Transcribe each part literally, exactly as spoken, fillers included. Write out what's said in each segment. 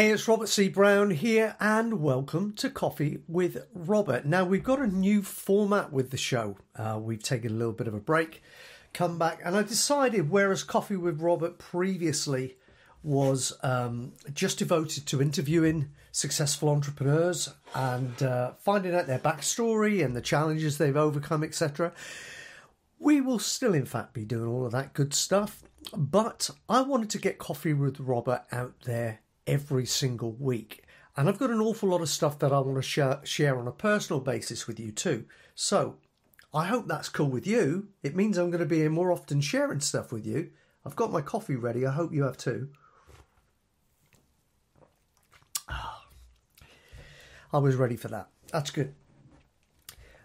Hey, it's Robert C. Brown here, and welcome to Coffee with Robert. Now, we've got a new format with the show. Uh, we've taken a little bit of a break, come back, and I decided whereas Coffee with Robert previously was um, just devoted to interviewing successful entrepreneurs and uh, finding out their backstory and the challenges they've overcome, et cetera, we will still, in fact, be doing all of that good stuff, but I wanted to get Coffee with Robert out there every single week, and I've got an awful lot of stuff that I want to share, share on a personal basis with you too. So I hope that's cool with you. It means I'm going to be here more often sharing stuff with you. I've got my coffee ready. I hope you have too. I was ready for that. That's good.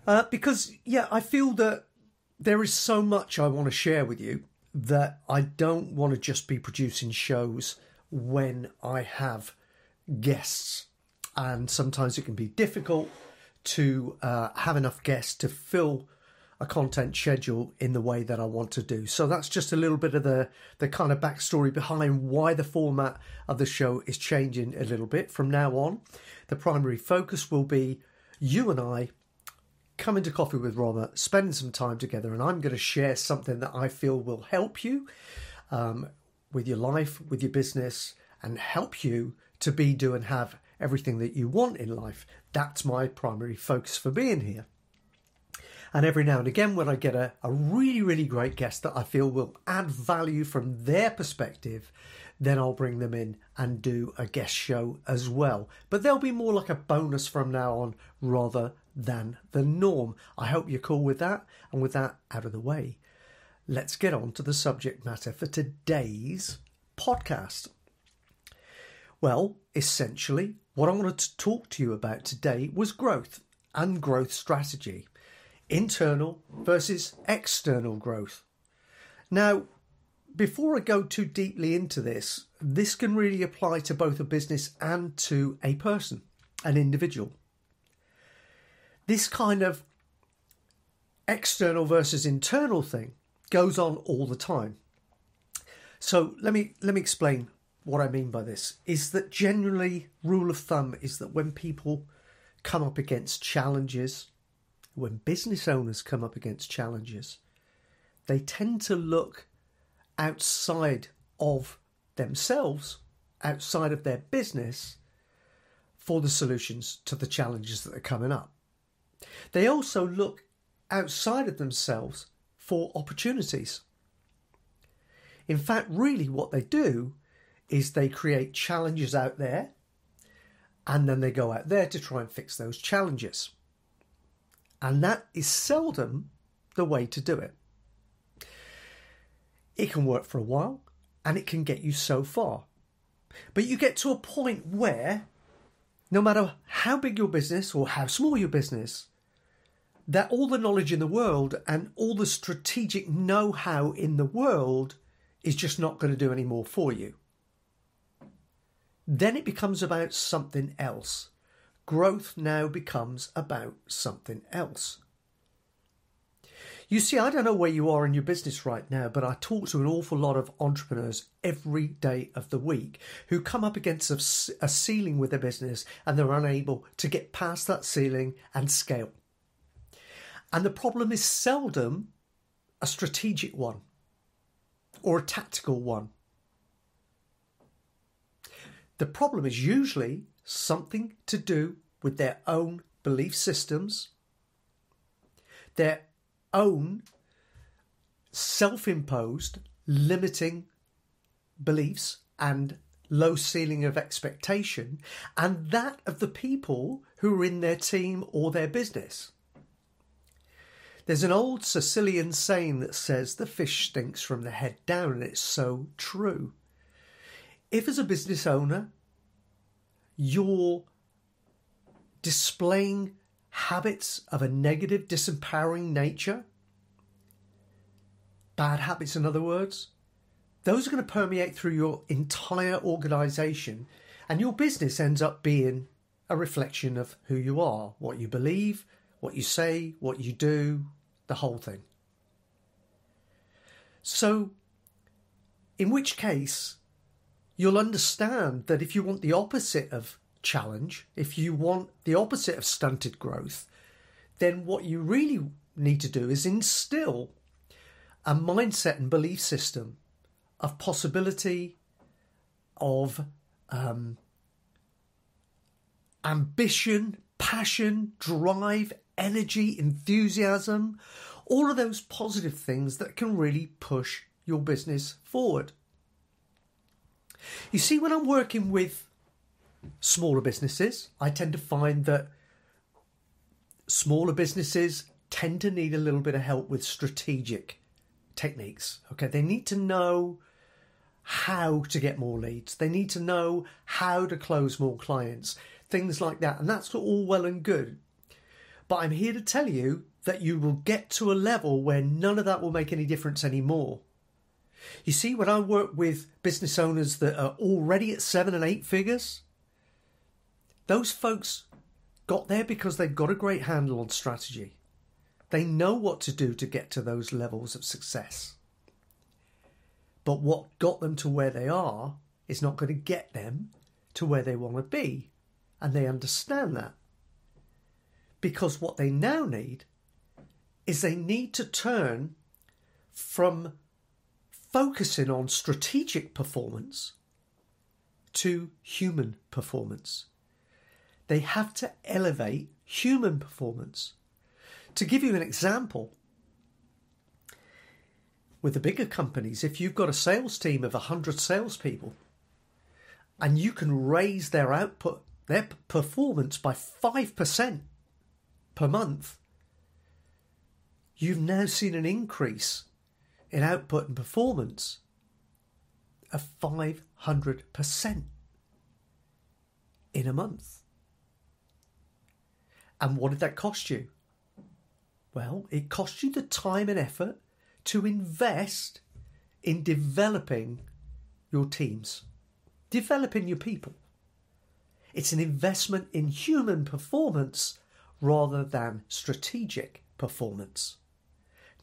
Uh, because yeah, I feel that there is so much I want to share with you that I don't want to just be producing shows when I have guests, and sometimes it can be difficult to uh, have enough guests to fill a content schedule in the way that I want to do. So that's just a little bit of the, the kind of backstory behind why the format of the show is changing a little bit. From now on, the primary focus will be you and I coming to Coffee with Robert, spending some time together, and I'm going to share something that I feel will help you um, with your life, with your business, and help you to be, do, and have everything that you want in life. That's my primary focus for being here. And every now and again, when I get a, a really, really great guest that I feel will add value from their perspective, then I'll bring them in and do a guest show as well. But they'll be more like a bonus from now on rather than the norm. I hope you're cool with that. And with that out of the way, let's get on to the subject matter for today's podcast. Well, essentially, what I wanted to talk to you about today was growth and growth strategy. Internal versus external growth. Now, before I go too deeply into this, this can really apply to both a business and to a person, an individual. This kind of external versus internal thing goes on all the time. So let me let me explain what I mean by this. Is that generally rule of thumb is that when people come up against challenges, when business owners come up against challenges, they tend to look outside of themselves, outside of their business, for the solutions to the challenges that are coming up. They also look outside of themselves for opportunities. In fact, really what they do is they create challenges out there, and then they go out there to try and fix those challenges. And that is seldom the way to do it. It can work for a while, and it can get you so far. But you get to a point where, no matter how big your business or how small your business, that all the knowledge in the world and all the strategic know-how in the world is just not going to do any more for you. Then it becomes about something else. Growth now becomes about something else. You see, I don't know where you are in your business right now, but I talk to an awful lot of entrepreneurs every day of the week who come up against a ceiling with their business, and they're unable to get past that ceiling and scale. And the problem is seldom a strategic one or a tactical one. The problem is usually something to do with their own belief systems, their own self-imposed limiting beliefs and low ceiling of expectation, and that of the people who are in their team or their business. There's an old Sicilian saying that says the fish stinks from the head down, and it's so true. If as a business owner, you're displaying habits of a negative, disempowering nature, bad habits in other words, those are going to permeate through your entire organisation, and your business ends up being a reflection of who you are, what you believe, what you say, what you do, the whole thing. So, in which case, you'll understand that if you want the opposite of challenge, if you want the opposite of stunted growth, then what you really need to do is instill a mindset and belief system of possibility, of um, ambition, passion, drive, energy, enthusiasm, all of those positive things that can really push your business forward. You see, when I'm working with smaller businesses, I tend to find that smaller businesses tend to need a little bit of help with strategic techniques. Okay, they need to know how to get more leads. They need to know how to close more clients, things like that. And that's all well and good. But I'm here to tell you that you will get to a level where none of that will make any difference anymore. You see, when I work with business owners that are already at seven and eight figures, those folks got there because they've got a great handle on strategy. They know what to do to get to those levels of success. But what got them to where they are is not going to get them to where they want to be. And they understand that. Because what they now need is they need to turn from focusing on strategic performance to human performance. They have to elevate human performance. To give you an example, with the bigger companies, if you've got a sales team of one hundred salespeople and you can raise their output, their performance by five percent per month, you've now seen an increase in output and performance of five hundred percent in a month. And what did that cost you? Well, it cost you the time and effort to invest in developing your teams, developing your people. It's an investment in human performance rather than strategic performance.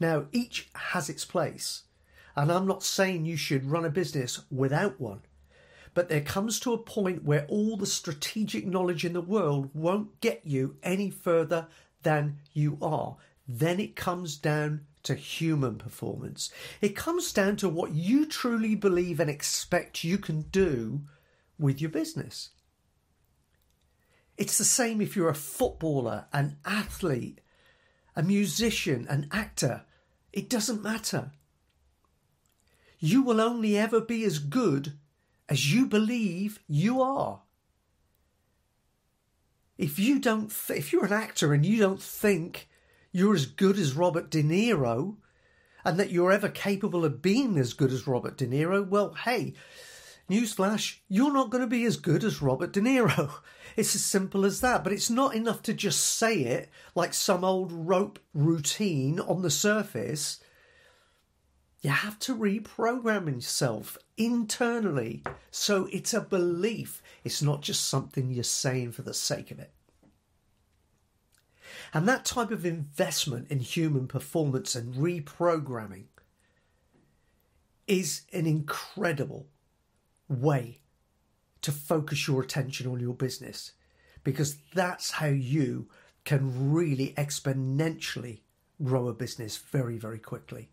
Now, each has its place, and I'm not saying you should run a business without one, but there comes to a point where all the strategic knowledge in the world won't get you any further than you are. Then it comes down to human performance. It comes down to what you truly believe and expect you can do with your business. It's the same if you're a footballer, an athlete, a musician, an actor. It doesn't matter. You will only ever be as good as you believe you are. If you don't, th- if you're an actor and you don't think you're as good as Robert De Niro and that you're ever capable of being as good as Robert De Niro, well, hey, newsflash, you're not going to be as good as Robert De Niro. It's as simple as that. But it's not enough to just say it like some old rope routine on the surface. You have to reprogram yourself internally. So it's a belief. It's not just something you're saying for the sake of it. And that type of investment in human performance and reprogramming is an incredible way to focus your attention on your business, because that's how you can really exponentially grow a business very, very quickly,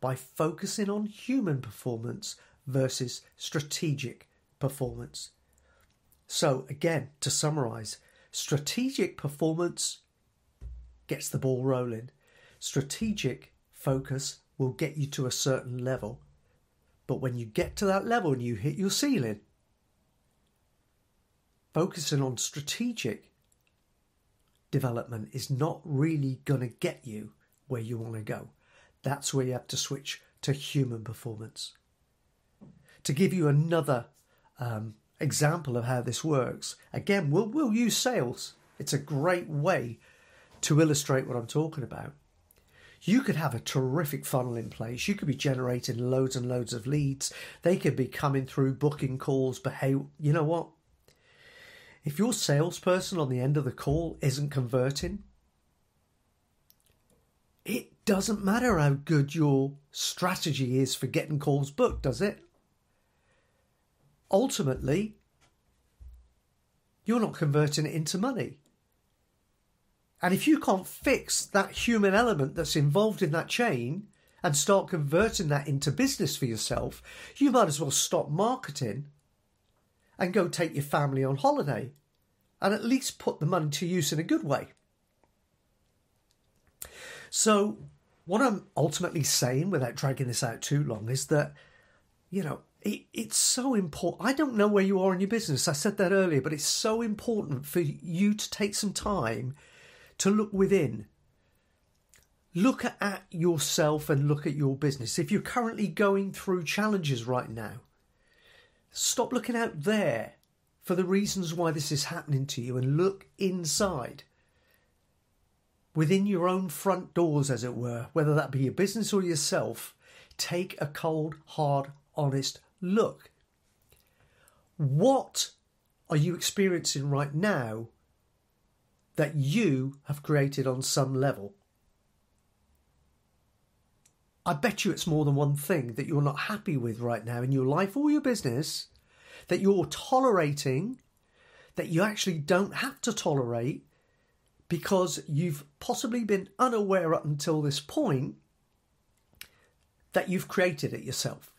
by focusing on human performance versus strategic performance. So again, to summarize, strategic performance gets the ball rolling. Strategic focus will get you to a certain level. But when you get to that level and you hit your ceiling, focusing on strategic development is not really going to get you where you want to go. That's where you have to switch to human performance. To give you another um, example of how this works, again, we'll, we'll use sales. It's a great way to illustrate what I'm talking about. You could have a terrific funnel in place. You could be generating loads and loads of leads. They could be coming through booking calls, but hey, you know what? If your salesperson on the end of the call isn't converting, it doesn't matter how good your strategy is for getting calls booked, does it? ultimately, you're not converting it into money. And if you can't fix that human element that's involved in that chain and start converting that into business for yourself, you might as well stop marketing and go take your family on holiday and at least put the money to use in a good way. So what I'm ultimately saying, without dragging this out too long, is that, you know, it, it's so important. I don't know where you are in your business. I said that earlier, but it's so important for you to take some time to look within. Look at yourself and look at your business. If you're currently going through challenges right now, stop looking out there for the reasons why this is happening to you and look inside. Within your own front doors, as it were, whether that be your business or yourself, take a cold, hard, honest look. What are you experiencing right now that you have created on some level? I bet you it's more than one thing that you're not happy with right now in your life or your business, that you're tolerating, that you actually don't have to tolerate, because you've possibly been unaware up until this point that you've created it yourself.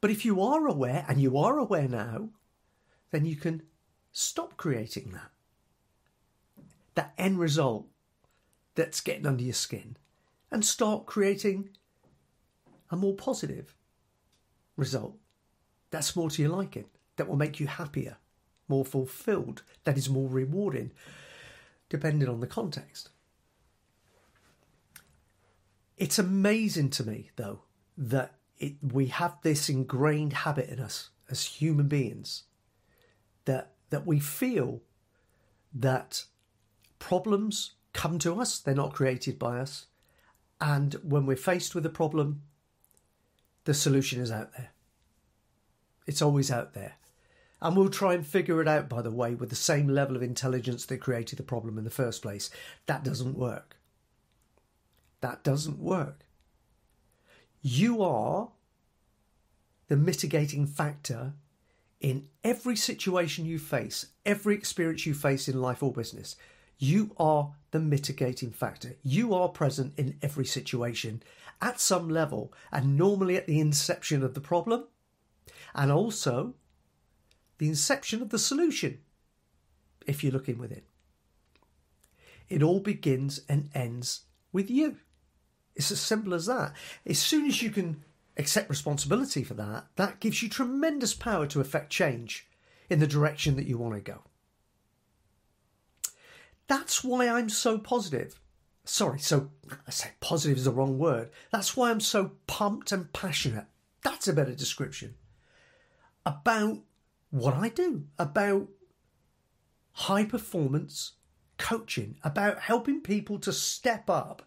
But if you are aware, and you are aware now, then you can stop creating that. That end result that's getting under your skin, and start creating a more positive result that's more to your liking, that will make you happier, more fulfilled, that is more rewarding, depending on the context. It's amazing to me, though, that it, we have this ingrained habit in us as human beings, that, that we feel that problems come to us, they're not created by us, and when we're faced with a problem, the solution is out there. It's always out there. And we'll try and figure it out, by the way, with the same level of intelligence that created the problem in the first place. That doesn't work. That doesn't work. You are the mitigating factor in every situation you face, every experience you face in life or business. You are the mitigating factor. You are present in every situation at some level, and normally at the inception of the problem, and also the inception of the solution, if you're looking within. It all begins and ends with you. It's as simple as that. As soon as you can accept responsibility for that, that gives you tremendous power to affect change in the direction that you want to go. That's why I'm so positive. Sorry, so I say positive is the wrong word. That's why I'm so pumped and passionate. That's a better description. About what I do, about high performance coaching, about helping people to step up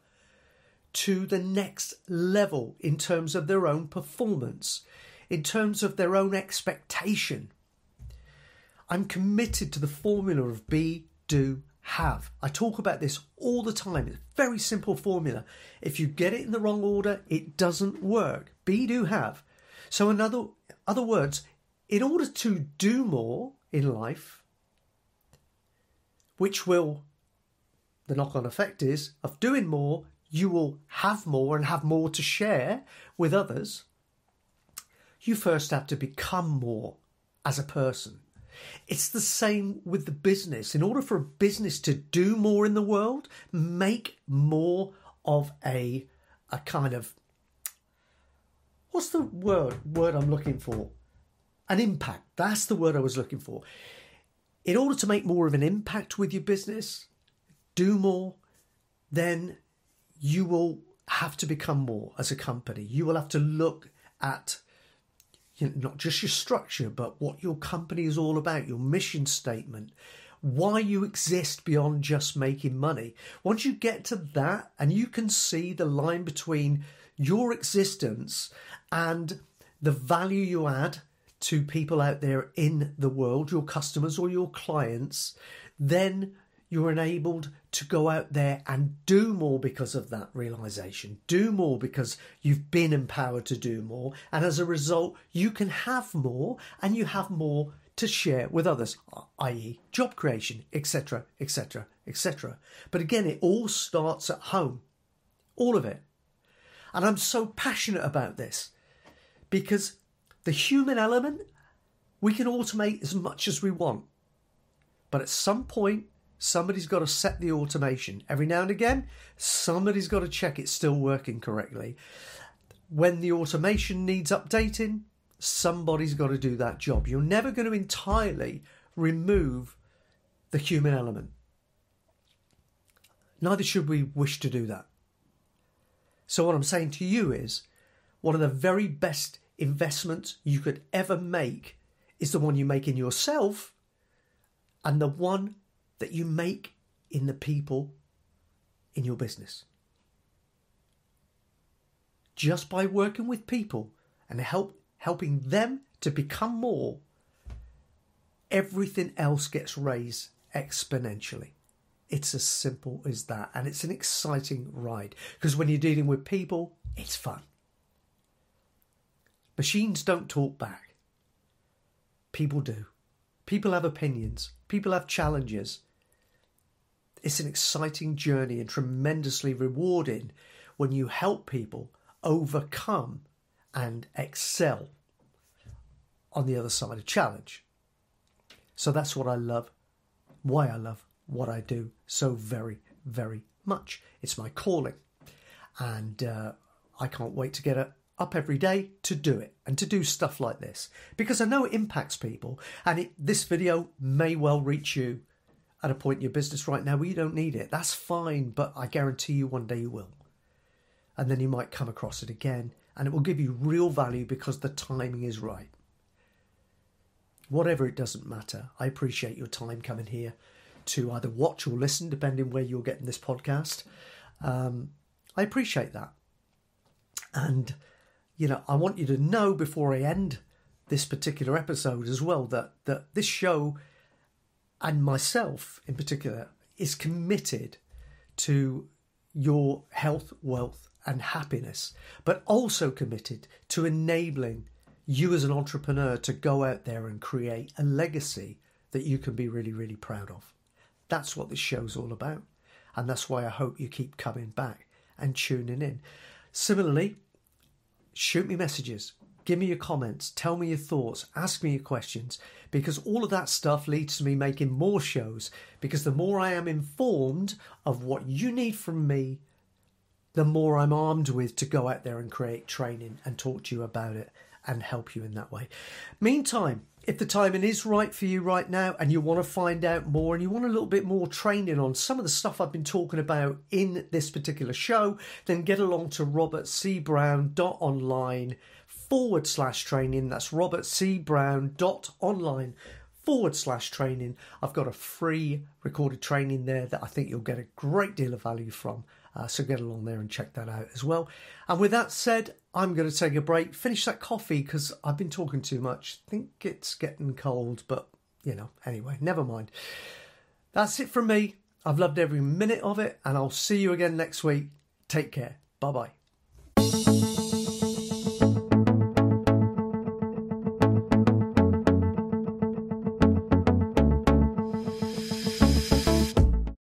to the next level in terms of their own performance, in terms of their own expectation. I'm committed to the formula of be, do, have. I talk about this all the time. It's a very simple formula. If you get it in the wrong order, it doesn't work. Be, do, have. So in other, other words, in order to do more in life, which will, the knock-on effect is, of doing more, you will have more and have more to share with others. You first have to become more as a person. It's the same with the business. In order for a business to do more in the world, make more of a, a kind of, what's the word, word I'm looking for? An impact. That's the word I was looking for. In order to make more of an impact with your business, do more, then you will have to become more as a company. You will have to look at, you know, not just your structure, but what your company is all about, your mission statement, why you exist beyond just making money. Once you get to that and you can see the line between your existence and the value you add to people out there in the world, your customers or your clients, then you're enabled to go out there and do more because of that realization. Do more because you've been empowered to do more. And as a result, you can have more, and you have more to share with others, that is job creation, et cetera, et cetera, et cetera. But again, it all starts at home, all of it. And I'm so passionate about this because the human element, we can automate as much as we want. But at some point, somebody's got to set the automation. Every now and again, somebody's got to check it's still working correctly. When the automation needs updating, somebody's got to do that job. You're never going to entirely remove the human element. Neither should we wish to do that. So what I'm saying to you is, one of the very best investments you could ever make is the one you make in yourself and the one that you make in the people in your business. Just by working with people and help helping them to become more, everything else gets raised exponentially. It's as simple as that. And it's an exciting ride because when you're dealing with people, it's fun. Machines don't talk back. People do. People have opinions. People have challenges. It's an exciting journey and tremendously rewarding when you help people overcome and excel on the other side of challenge. So that's what I love, why I love what I do so very, very much. It's my calling. And uh, I can't wait to get a, up every day to do it and to do stuff like this. Because I know it impacts people. And it, this video may well reach you at a point in your business right now where you don't need it. That's fine, but I guarantee you one day you will. And then you might come across it again. And it will give you real value because the timing is right. Whatever, it doesn't matter. I appreciate your time coming here to either watch or listen, depending where you're getting this podcast. Um, I appreciate that. And, you know, I want you to know before I end this particular episode as well that, that this show and myself in particular is committed to your health, wealth and happiness, but also committed to enabling you as an entrepreneur to go out there and create a legacy that you can be really, really proud of. That's what this show's all about. And that's why I hope you keep coming back and tuning in. Similarly, shoot me messages, give me your comments, tell me your thoughts, ask me your questions, because all of that stuff leads to me making more shows, because the more I am informed of what you need from me, the more I'm armed with to go out there and create training and talk to you about it and help you in that way. Meantime, if the timing is right for you right now and you want to find out more and you want a little bit more training on some of the stuff I've been talking about in this particular show, then get along to robertcbrown.online forward slash training. That's robertcbrown.online forward slash training. I've got a free recorded training there that I think you'll get a great deal of value from. Uh, so get along there and check that out as well. And with that said, I'm going to take a break, finish that coffee because I've been talking too much. I think it's getting cold, but, you know, anyway, never mind. That's it from me. I've loved every minute of it, and I'll see you again next week. Take care. Bye-bye.